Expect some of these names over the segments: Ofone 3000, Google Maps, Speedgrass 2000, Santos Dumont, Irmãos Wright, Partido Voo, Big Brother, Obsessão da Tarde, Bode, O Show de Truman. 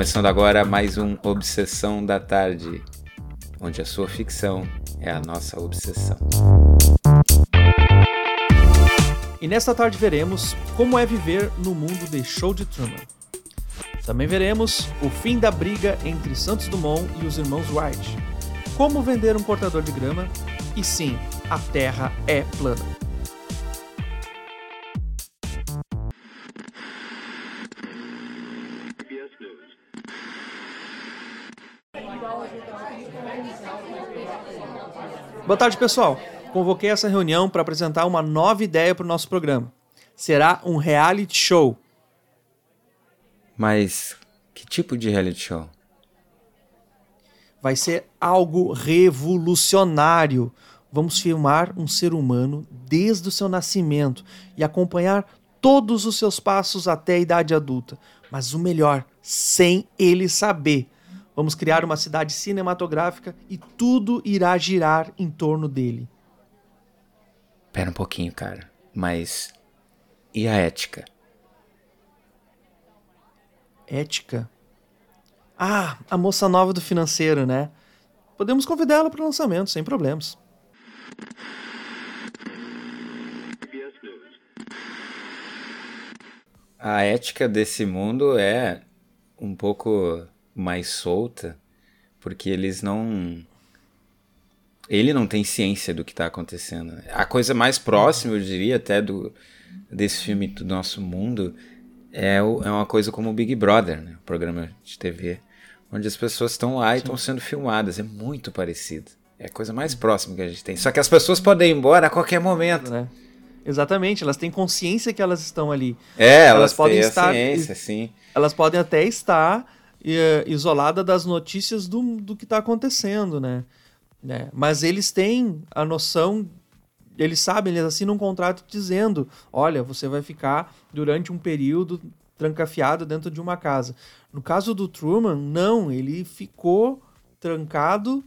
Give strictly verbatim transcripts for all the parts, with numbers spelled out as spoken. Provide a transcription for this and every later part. Começando agora mais um Obsessão da Tarde, onde a sua ficção é a nossa obsessão. E nesta tarde veremos como é viver no mundo de Show de Truman. Também veremos o fim da briga entre Santos Dumont e os Irmãos Wright, como vender um cortador de grama e sim, a Terra é plana. Boa tarde, pessoal. Convoquei essa reunião para apresentar uma nova ideia para o nosso programa. Será um reality show. Mas que tipo de reality show? Vai ser algo revolucionário. Vamos filmar um ser humano desde o seu nascimento e acompanhar todos os seus passos até a idade adulta. Mas o melhor, sem ele saber. Vamos criar uma cidade cinematográfica e tudo irá girar em torno dele. Pera um pouquinho, cara. Mas e a ética? Ética? Ah, a moça nova do financeiro, né? Podemos convidá-la para o lançamento, sem problemas. A ética desse mundo é um pouco mais solta, porque eles não... Ele não tem ciência do que está acontecendo. A coisa mais próxima, eu diria, até do, desse filme do nosso mundo, é, o, é uma coisa como o Big Brother, né? O programa de T V, onde as pessoas estão lá e estão sendo filmadas. É muito parecido. É a coisa mais próxima que a gente tem. Só que as pessoas podem ir embora a qualquer momento, né? Exatamente, elas têm consciência que elas estão ali. É, elas, elas podem têm estar, a ciência, sim. Elas podem até estar isolada das notícias do, do que está acontecendo, né? né? Mas eles têm a noção, eles sabem, eles assinam um contrato dizendo, olha, você vai ficar durante um período trancafiado dentro de uma casa. No caso do Truman, não, ele ficou trancado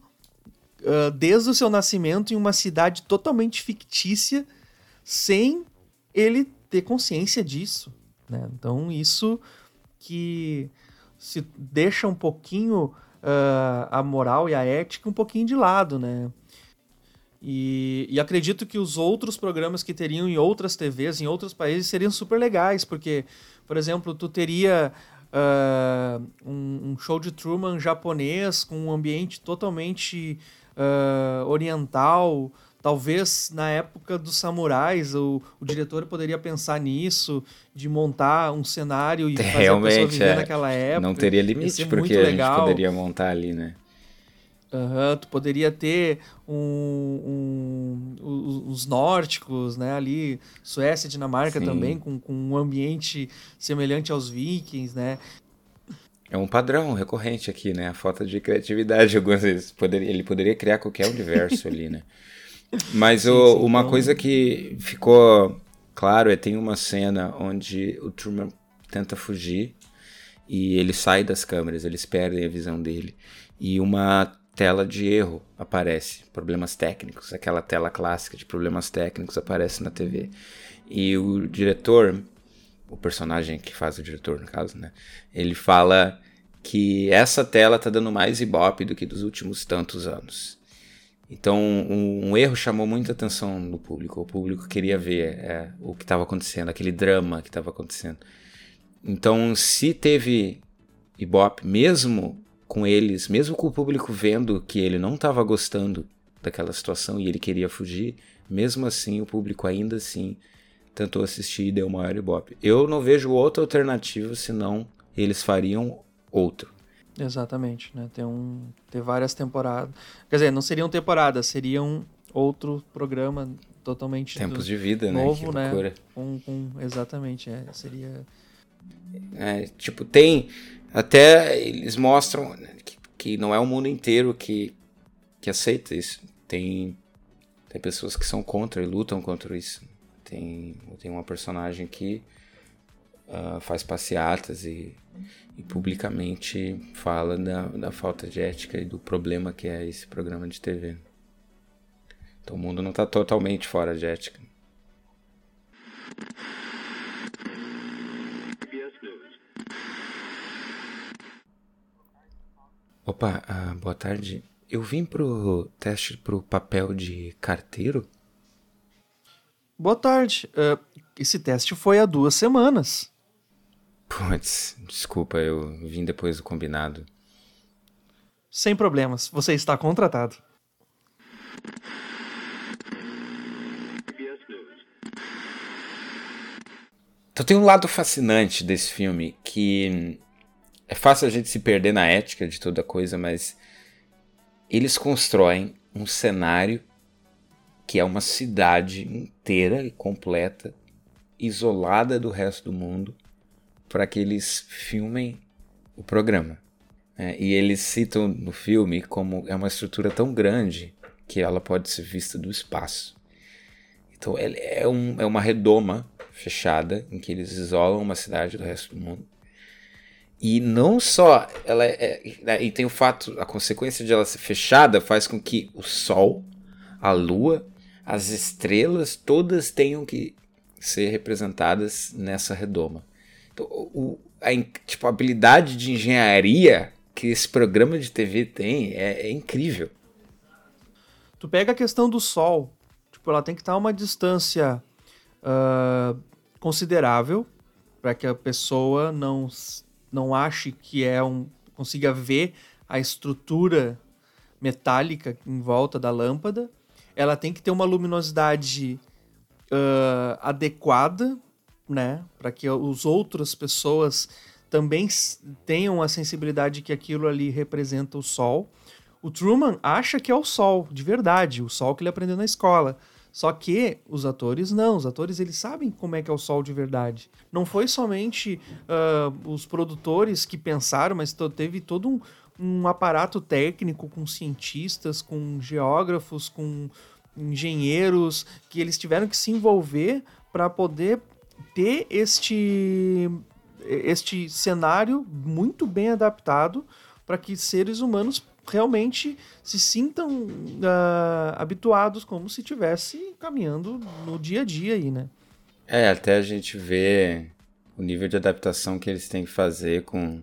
uh, desde o seu nascimento em uma cidade totalmente fictícia, sem ele ter consciência disso, né? Então isso que se deixa um pouquinho uh, a moral e a ética um pouquinho de lado, né? E, e acredito que os outros programas que teriam em outras T Vs, em outros países, seriam super legais, porque, por exemplo, tu teria uh, um, um show de Truman japonês com um ambiente totalmente uh, oriental. Talvez na época dos samurais o, o diretor poderia pensar nisso, de montar um cenário e fazer realmente, a pessoa viver é. naquela época. Não teria limite, porque a gente poderia montar ali, né? Uhum, tu poderia ter um, um, um, os nórdicos, né, ali, Suécia, Dinamarca. Sim. Também, com, com um ambiente semelhante aos vikings, né? É um padrão recorrente aqui, né? A falta de criatividade algumas vezes. Poderia, ele poderia criar qualquer universo ali, né? Mas o, sim, sim, uma então... coisa que ficou claro é, tem uma cena onde o Truman tenta fugir e ele sai das câmeras, eles perdem a visão dele e uma tela de erro aparece, problemas técnicos, aquela tela clássica de problemas técnicos aparece na T V. E o diretor, o personagem que faz o diretor no caso, né, ele fala que essa tela tá dando mais ibope do que dos últimos tantos anos. Então, um, um erro chamou muita atenção do público. O público queria ver é, o que estava acontecendo, aquele drama que estava acontecendo. Então, se teve ibope, mesmo com eles, mesmo com o público vendo que ele não estava gostando daquela situação e ele queria fugir, mesmo assim, o público ainda assim tentou assistir e deu maior ibope. Eu não vejo outra alternativa, senão eles fariam outro. Exatamente, né? Tem, um, tem várias temporadas. Quer dizer, não seriam temporadas, seriam outro programa totalmente Tempos do, de vida, novo, né? Que né? Um, um, exatamente, é, seria... É, tipo, tem... Até eles mostram que, que não é o mundo inteiro que, que aceita isso. Tem, tem pessoas que são contra e lutam contra isso. Tem, tem uma personagem que... Uh, faz passeatas e, e publicamente fala da, da falta de ética e do problema que é esse programa de T V. Então o mundo não está totalmente fora de ética. Opa, ah, boa tarde. Eu vim pro teste pro papel de carteiro? Boa tarde. Uh, esse teste foi há duas semanas. Puts, desculpa, eu vim depois do combinado. Sem problemas, você está contratado. Então tem um lado fascinante desse filme, que é fácil a gente se perder na ética de toda coisa, mas eles constroem um cenário que é uma cidade inteira e completa, isolada do resto do mundo, para que eles filmem o programa. É, e eles citam no filme como é uma estrutura tão grande que ela pode ser vista do espaço. Então é, um, é uma redoma fechada em que eles isolam uma cidade do resto do mundo. E não só ela é, e tem o fato, a consequência de ela ser fechada faz com que o sol, a lua, as estrelas todas tenham que ser representadas nessa redoma. Então, o, a, tipo, a habilidade de engenharia que esse programa de T V tem é, é incrível. Tu pega a questão do sol, tipo, ela tem que estar a uma distância uh, considerável para que a pessoa não, não ache que é um, consiga ver a estrutura metálica em volta da lâmpada. Ela tem que ter uma luminosidade uh, adequada, né, para que as outras pessoas também tenham a sensibilidade que aquilo ali representa o sol. O Truman acha que é o sol, de verdade, o sol que ele aprendeu na escola. Só que os atores não, os atores eles sabem como é que é o sol de verdade. Não foi somente uh, os produtores que pensaram, mas t- teve todo um, um aparato técnico com cientistas, com geógrafos, com engenheiros, que eles tiveram que se envolver para poder ter este, este cenário muito bem adaptado para que seres humanos realmente se sintam uh, habituados como se estivesse caminhando no dia a dia aí, né? É, até a gente vê o nível de adaptação que eles têm que fazer com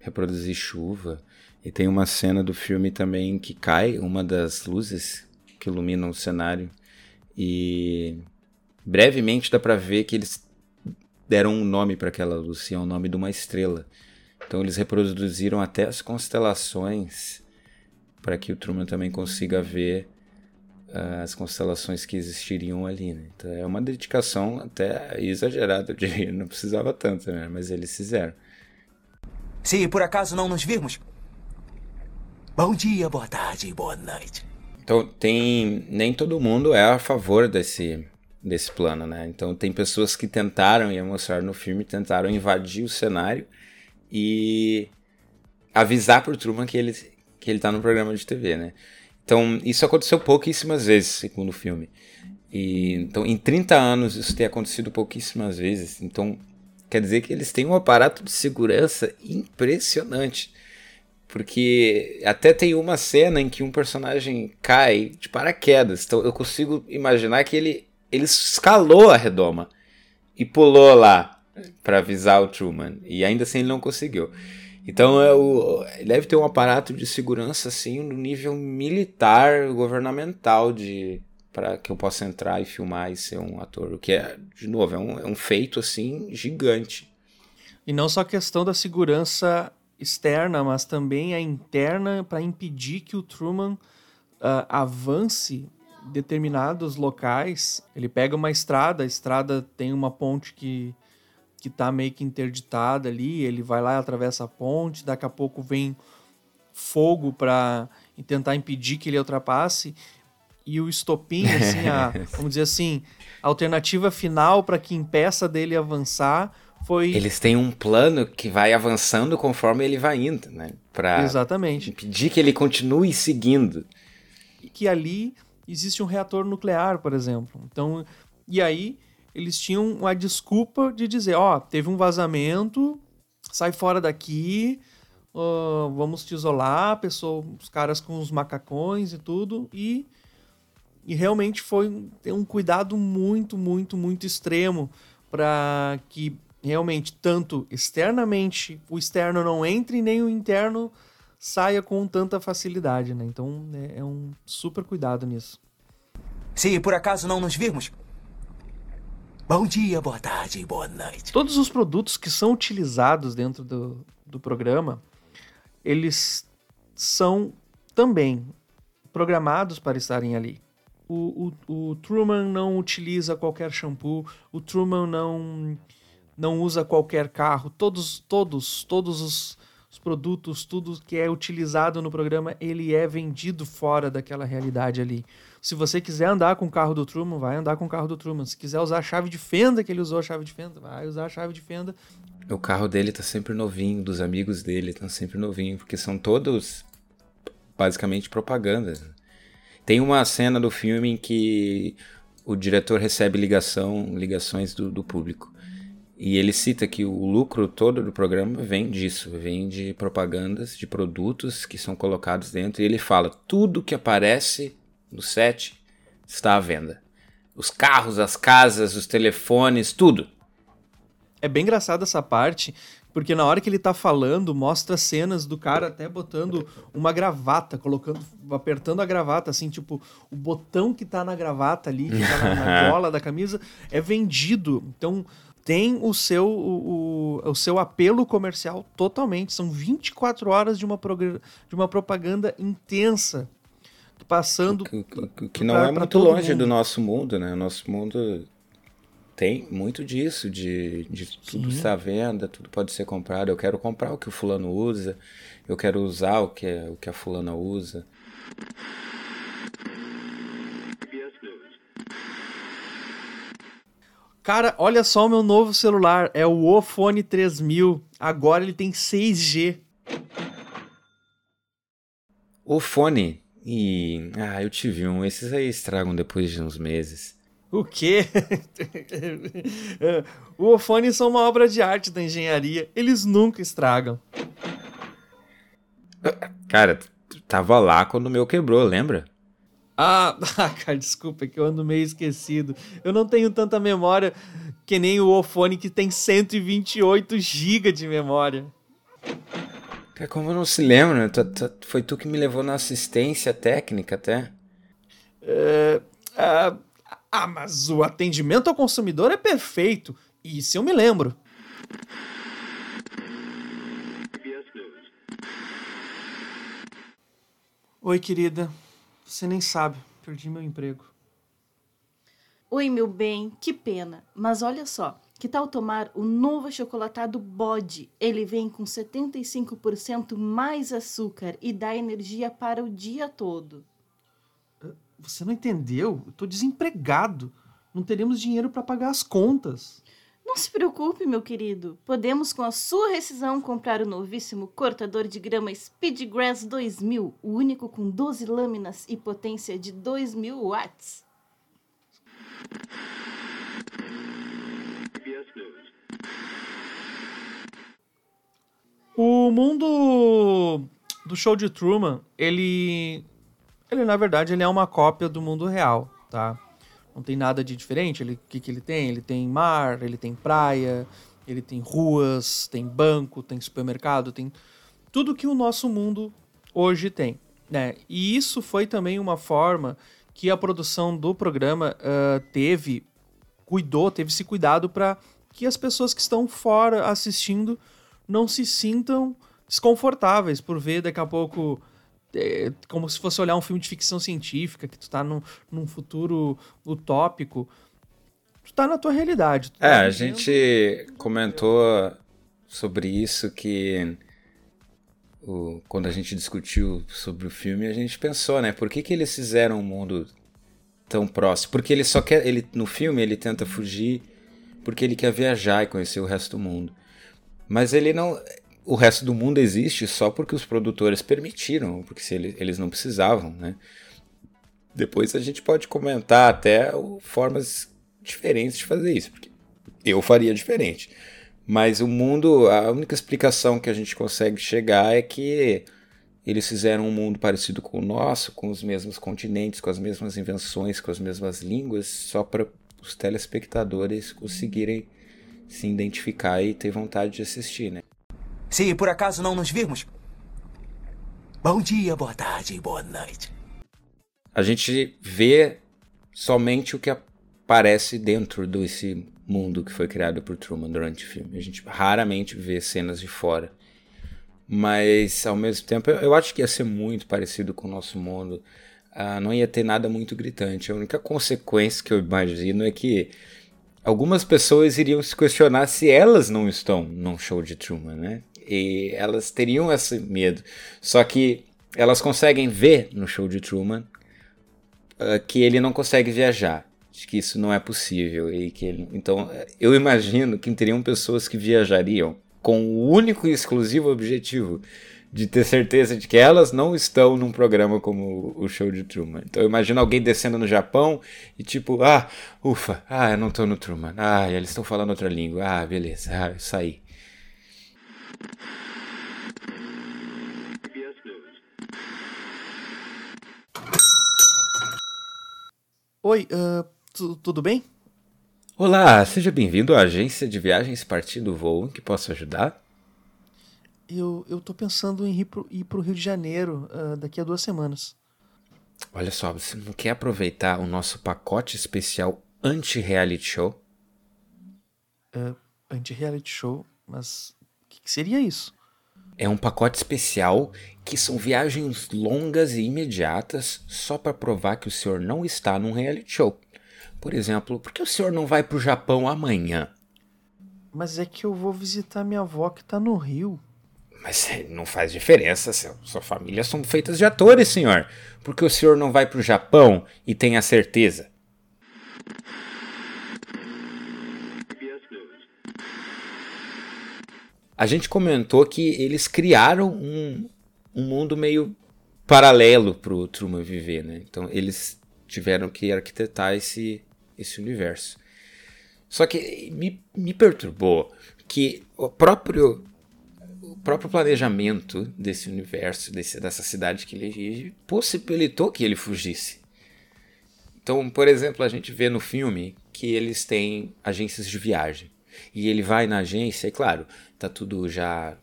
reproduzir chuva. E tem uma cena do filme também que cai uma das luzes que iluminam o cenário e brevemente dá pra ver que eles deram um nome pra aquela luz, que é o nome de uma estrela. Então eles reproduziram até as constelações para que o Truman também consiga ver uh, as constelações que existiriam ali, né? Então é uma dedicação até exagerada, eu diria, não precisava tanto, né? Mas eles fizeram. Se por acaso não nos virmos, bom dia, boa tarde, boa noite. Então tem, nem todo mundo é a favor desse... desse plano, né? Então tem pessoas que tentaram, e mostrar no filme, tentaram invadir o cenário e avisar pro Truman que ele, que ele tá no programa de T V, né? Então isso aconteceu pouquíssimas vezes, segundo o filme. E, então em trinta anos isso tem acontecido pouquíssimas vezes. Então quer dizer que eles têm um aparato de segurança impressionante. Porque até tem uma cena em que um personagem cai de paraquedas. Então eu consigo imaginar que ele Ele escalou a redoma e pulou lá para avisar o Truman. E ainda assim ele não conseguiu. Então é o, deve ter um aparato de segurança assim no nível militar, governamental, de para que eu possa entrar e filmar e ser um ator. O que é, de novo, é um, é um feito assim gigante. E não só a questão da segurança externa, mas também a interna para impedir que o Truman uh, avance determinados locais. Ele pega uma estrada, a estrada tem uma ponte que, que tá meio que interditada ali, ele vai lá, atravessa a ponte, daqui a pouco vem fogo para tentar impedir que ele ultrapasse, e o estopim, assim, a, vamos dizer assim, a alternativa final para que impeça dele avançar foi... Eles têm um plano que vai avançando conforme ele vai indo, né? Pra Exatamente. Impedir que ele continue seguindo. Que ali... existe um reator nuclear, por exemplo. Então, e aí eles tinham a desculpa de dizer, ó, oh, teve um vazamento, sai fora daqui, uh, vamos te isolar, pessoa, os caras com os macacões e tudo, e, e realmente foi um, um cuidado muito, muito, muito extremo para que realmente tanto externamente o externo não entre, nem o interno saia com tanta facilidade, né? Então é, é um super cuidado nisso. Se por acaso não nos virmos, bom dia, boa tarde, boa noite. Todos os produtos que são utilizados dentro do, do programa, eles são também programados para estarem ali. O, o, o Truman não utiliza qualquer shampoo, o Truman não, não usa qualquer carro. Todos, todos, todos os, os produtos, tudo que é utilizado no programa, ele é vendido fora daquela realidade ali. Se você quiser andar com o carro do Truman, vai andar com o carro do Truman. Se quiser usar a chave de fenda que ele usou, a chave de fenda, vai usar a chave de fenda. O carro dele tá sempre novinho, dos amigos dele tá sempre novinho, porque são todos basicamente propagandas. Tem uma cena do filme em que o diretor recebe ligação, ligações do, do público. E ele cita que o lucro todo do programa vem disso, vem de propagandas, de produtos que são colocados dentro. E ele fala, tudo que aparece no set está à venda. Os carros, as casas, os telefones, tudo. É bem engraçado essa parte, porque na hora que ele tá falando, mostra cenas do cara até botando uma gravata, colocando, apertando a gravata, assim, tipo, o botão que tá na gravata ali, que tá na, na gola da camisa, é vendido. Então, tem o seu, o, o, o seu apelo comercial totalmente. São vinte e quatro horas de uma, prog- de uma propaganda intensa, passando... O que, o que não pra, é muito longe mundo. do nosso mundo, né? O nosso mundo... Tem muito disso, de, de tudo está à venda, tudo pode ser comprado. Eu quero comprar o que o fulano usa, eu quero usar o que, o que a fulana usa. Cara, olha só o meu novo celular, é o Ofone três mil, agora ele tem seis G. Ofone? Ih, ah, eu tive um, esses aí estragam depois de uns meses. O quê? O Ofone são uma obra de arte da engenharia. Eles nunca estragam. Cara, tava lá quando o meu quebrou, lembra? Ah, cara, desculpa, é que eu ando meio esquecido. Eu não tenho tanta memória que nem o Ofone, que tem cento e vinte e oito gigabytes de memória. Cara, como eu não se lembro, né? Tu, tu, foi tu que me levou na assistência técnica até. É... Ah... Ah, mas o atendimento ao consumidor é perfeito. Isso eu me lembro. Oi, querida. Você nem sabe. Perdi meu emprego. Oi, meu bem. Que pena. Mas olha só. Que tal tomar o novo achocolatado Bode? Ele vem com setenta e cinco por cento mais açúcar e dá energia para o dia todo. Você não entendeu? Eu tô desempregado. Não teremos dinheiro para pagar as contas. Não se preocupe, meu querido. Podemos, com a sua rescisão, comprar o novíssimo cortador de grama Speedgrass dois mil, o único com doze lâminas e potência de dois mil watts. O mundo do show de Truman, ele... Ele, na verdade, ele é uma cópia do mundo real, tá? Não tem nada de diferente. O que, que ele tem? Ele tem mar, ele tem praia, ele tem ruas, tem banco, tem supermercado, tem tudo que o nosso mundo hoje tem, né? E isso foi também uma forma que a produção do programa uh, teve, cuidou, teve esse cuidado para que as pessoas que estão fora assistindo não se sintam desconfortáveis por ver daqui a pouco... É como se fosse olhar um filme de ficção científica, que tu tá num, num futuro utópico. Tu tá na tua realidade. Tá é, a gente comentou sobre isso que o, quando a gente discutiu sobre o filme, a gente pensou, né? Por que que eles fizeram um mundo tão próximo? Porque ele só quer... Ele, no filme ele tenta fugir porque ele quer viajar e conhecer o resto do mundo. Mas ele não... O resto do mundo existe só porque os produtores permitiram, porque se ele, eles não precisavam, né? Depois a gente pode comentar até formas diferentes de fazer isso, porque eu faria diferente. Mas o mundo, a única explicação que a gente consegue chegar é que eles fizeram um mundo parecido com o nosso, com os mesmos continentes, com as mesmas invenções, com as mesmas línguas, só para os telespectadores conseguirem se identificar e ter vontade de assistir, né? Se por acaso não nos virmos, Bom dia, boa tarde e boa noite. A gente vê somente o que aparece dentro desse mundo que foi criado por Truman durante o filme. A gente raramente vê cenas de fora. Mas, ao mesmo tempo, eu acho que ia ser muito parecido com o nosso mundo. Ah, não ia ter nada muito gritante. A única consequência que eu imagino é que algumas pessoas iriam se questionar se elas não estão num show de Truman, né? E elas teriam esse medo. Só que elas conseguem ver no show de Truman uh, que ele não consegue viajar. Que isso não é possível. E que ele... Então, eu imagino que teriam pessoas que viajariam com o único e exclusivo objetivo de ter certeza de que elas não estão num programa como o Show de Truman. Então eu imagino alguém descendo no Japão e tipo, ah, ufa, ah, eu não tô no Truman, ah, eles estão falando outra língua, ah, beleza, ah, eu saí. Oi, uh, tu, tudo bem? Olá, seja bem-vindo à agência de viagens Partido Voo, que posso ajudar? Eu, eu tô pensando em ir pro, ir pro Rio de Janeiro uh, daqui a duas semanas. Olha só, você não quer aproveitar o nosso pacote especial anti-reality show? Uh, anti-reality show? Mas o que, que seria isso? É um pacote especial que são viagens longas e imediatas só para provar que o senhor não está num reality show. Por exemplo, por que o senhor não vai pro Japão amanhã? Mas é que eu vou visitar minha avó que tá no Rio. Mas não faz diferença, sua família são feitas de atores, senhor. Por que o senhor não vai pro Japão e tem a certeza? A gente comentou que eles criaram um, um mundo meio paralelo pro Truman viver, né? Então eles tiveram que arquitetar esse, esse universo. Só que me, me perturbou que o próprio... O próprio planejamento desse universo, desse, dessa cidade que ele vive, possibilitou que ele fugisse. Então, por exemplo, a gente vê no filme que eles têm agências de viagem. E ele vai na agência e, claro, tá tudo já...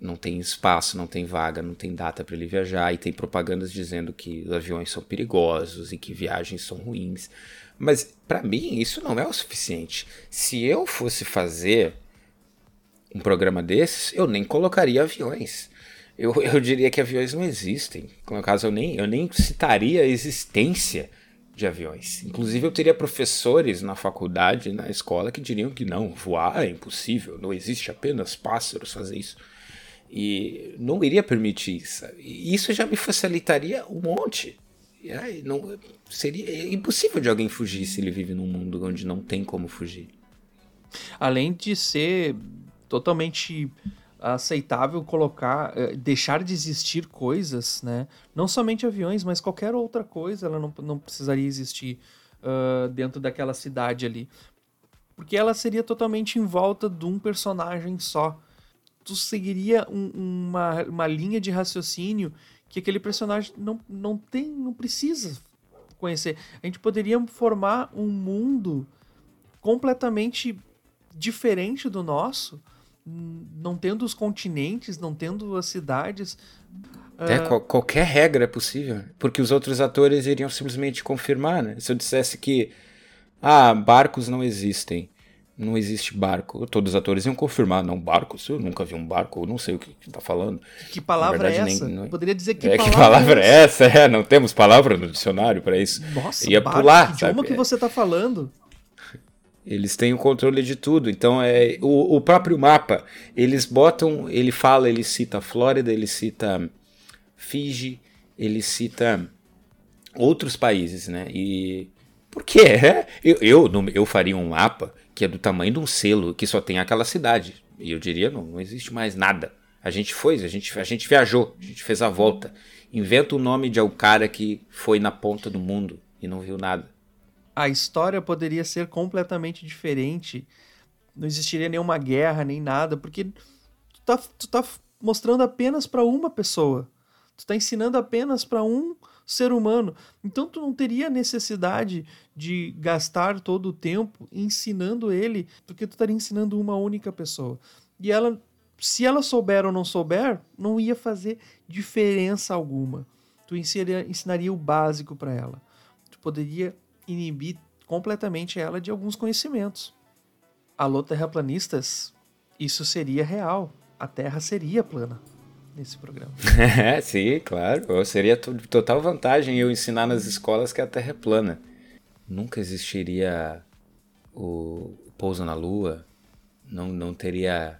Não tem espaço, não tem vaga, não tem data para ele viajar. E tem propagandas dizendo que os aviões são perigosos e que viagens são ruins. Mas, para mim, isso não é o suficiente. Se eu fosse fazer... um programa desses, eu nem colocaria aviões. Eu, eu diria que aviões não existem. No caso, eu nem, eu nem citaria a existência de aviões. Inclusive, eu teria professores na faculdade, na escola, que diriam que não, voar é impossível, não existe, apenas pássaros fazer isso. E não iria permitir isso. E isso já me facilitaria um monte. É, não, seria é impossível de alguém fugir se ele vive num mundo onde não tem como fugir. Além de ser... totalmente aceitável colocar, deixar de existir coisas, né? Não somente aviões, mas qualquer outra coisa, ela não, não precisaria existir uh, dentro daquela cidade ali. Porque ela seria totalmente em volta de um personagem só. Tu seguiria um, uma, uma linha de raciocínio que aquele personagem não, não tem, não precisa conhecer. A gente poderia formar um mundo completamente diferente do nosso, não tendo os continentes, não tendo as cidades. É, uh... qual, qualquer regra é possível, porque os outros atores iriam simplesmente confirmar, né? Se eu dissesse que, ah, barcos não existem, não existe barco, todos os atores iam confirmar, não, barcos, eu nunca vi um barco, eu não sei o que, que tá falando. Que palavra verdade, é essa? Nem, não... Poderia dizer que é, palavra, que palavra é essa? É, não temos palavra no dicionário para isso. Nossa, ia barco, pular, que idioma que você tá falando? Eles têm o controle de tudo, então é o, o próprio mapa, eles botam, ele fala, ele cita Flórida, ele cita Fiji, ele cita outros países, né? E por quê? Eu, eu, eu faria um mapa que é do tamanho de um selo, que só tem aquela cidade, e eu diria, não, não existe mais nada. A gente foi, a gente, a gente viajou, a gente fez a volta. Inventa o nome de um cara que foi na ponta do mundo e não viu nada. A história poderia ser completamente diferente, não existiria nenhuma guerra, nem nada, porque tu tá, tu tá mostrando apenas para uma pessoa, tu tá ensinando apenas para um ser humano, então tu não teria necessidade de gastar todo o tempo ensinando ele, porque tu estaria ensinando uma única pessoa, e ela se ela souber ou não souber, não ia fazer diferença alguma. Tu ensinaria, ensinaria o básico para ela. Tu poderia inibir completamente ela de alguns conhecimentos. Alô, terraplanistas, isso seria real. A Terra seria plana nesse programa. É, sim, claro. Seria t- total vantagem eu ensinar nas escolas que a Terra é plana. Nunca existiria o pouso na Lua, não, não teria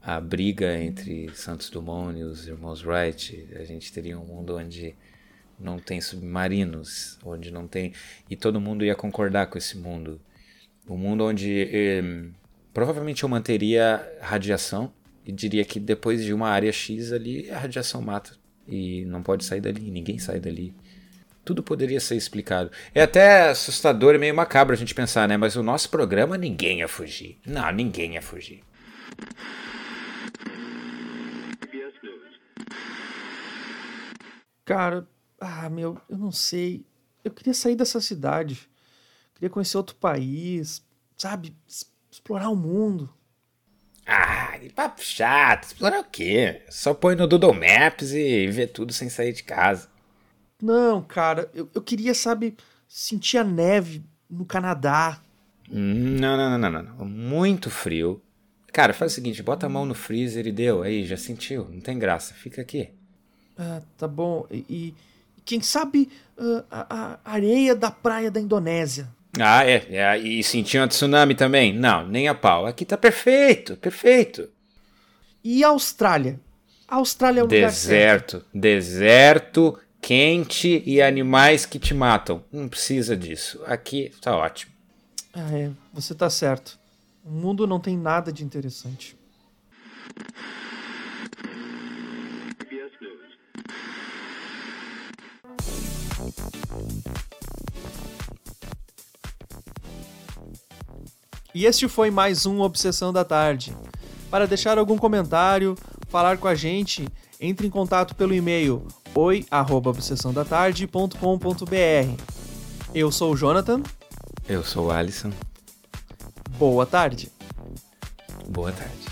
a briga entre Santos Dumont e os Irmãos Wright. A gente teria um mundo onde não tem submarinos, onde não tem... E todo mundo ia concordar com esse mundo. Um mundo onde eh, provavelmente eu manteria radiação e diria que depois de uma área X ali, a radiação mata. E não pode sair dali, ninguém sai dali. Tudo poderia ser explicado. É até assustador e meio macabro a gente pensar, né? Mas o nosso programa, ninguém ia fugir. Não, ninguém ia fugir. Cara, ah, meu, eu não sei. Eu queria sair dessa cidade. Queria conhecer outro país, sabe? Explorar o mundo. Ah, que papo chato. Explorar o quê? Só põe no Google Maps e vê tudo sem sair de casa. Não, cara, eu, eu queria, sabe, sentir a neve no Canadá. Não, não, não, não, não. Muito frio. Cara, faz o seguinte, bota a mão no freezer e deu. Aí, já sentiu, não tem graça, fica aqui. Ah, tá bom. E, e quem sabe uh, a, a areia da praia da Indonésia. Ah, é, é. E sentiu um tsunami também? Não, nem a pau. Aqui tá perfeito, perfeito. E a Austrália? A Austrália é um lugar certo. Deserto, deserto... quente e animais que te matam. Não precisa disso. Aqui tá ótimo. Ah, é. Você tá certo. O mundo não tem nada de interessante. E este foi mais um Obsessão da Tarde. Para deixar algum comentário, falar com a gente, entre em contato pelo e-mail oi arroba obsessão da tarde ponto com ponto b r. Eu sou o Jonathan. Eu sou o Alisson. Boa tarde. Boa tarde.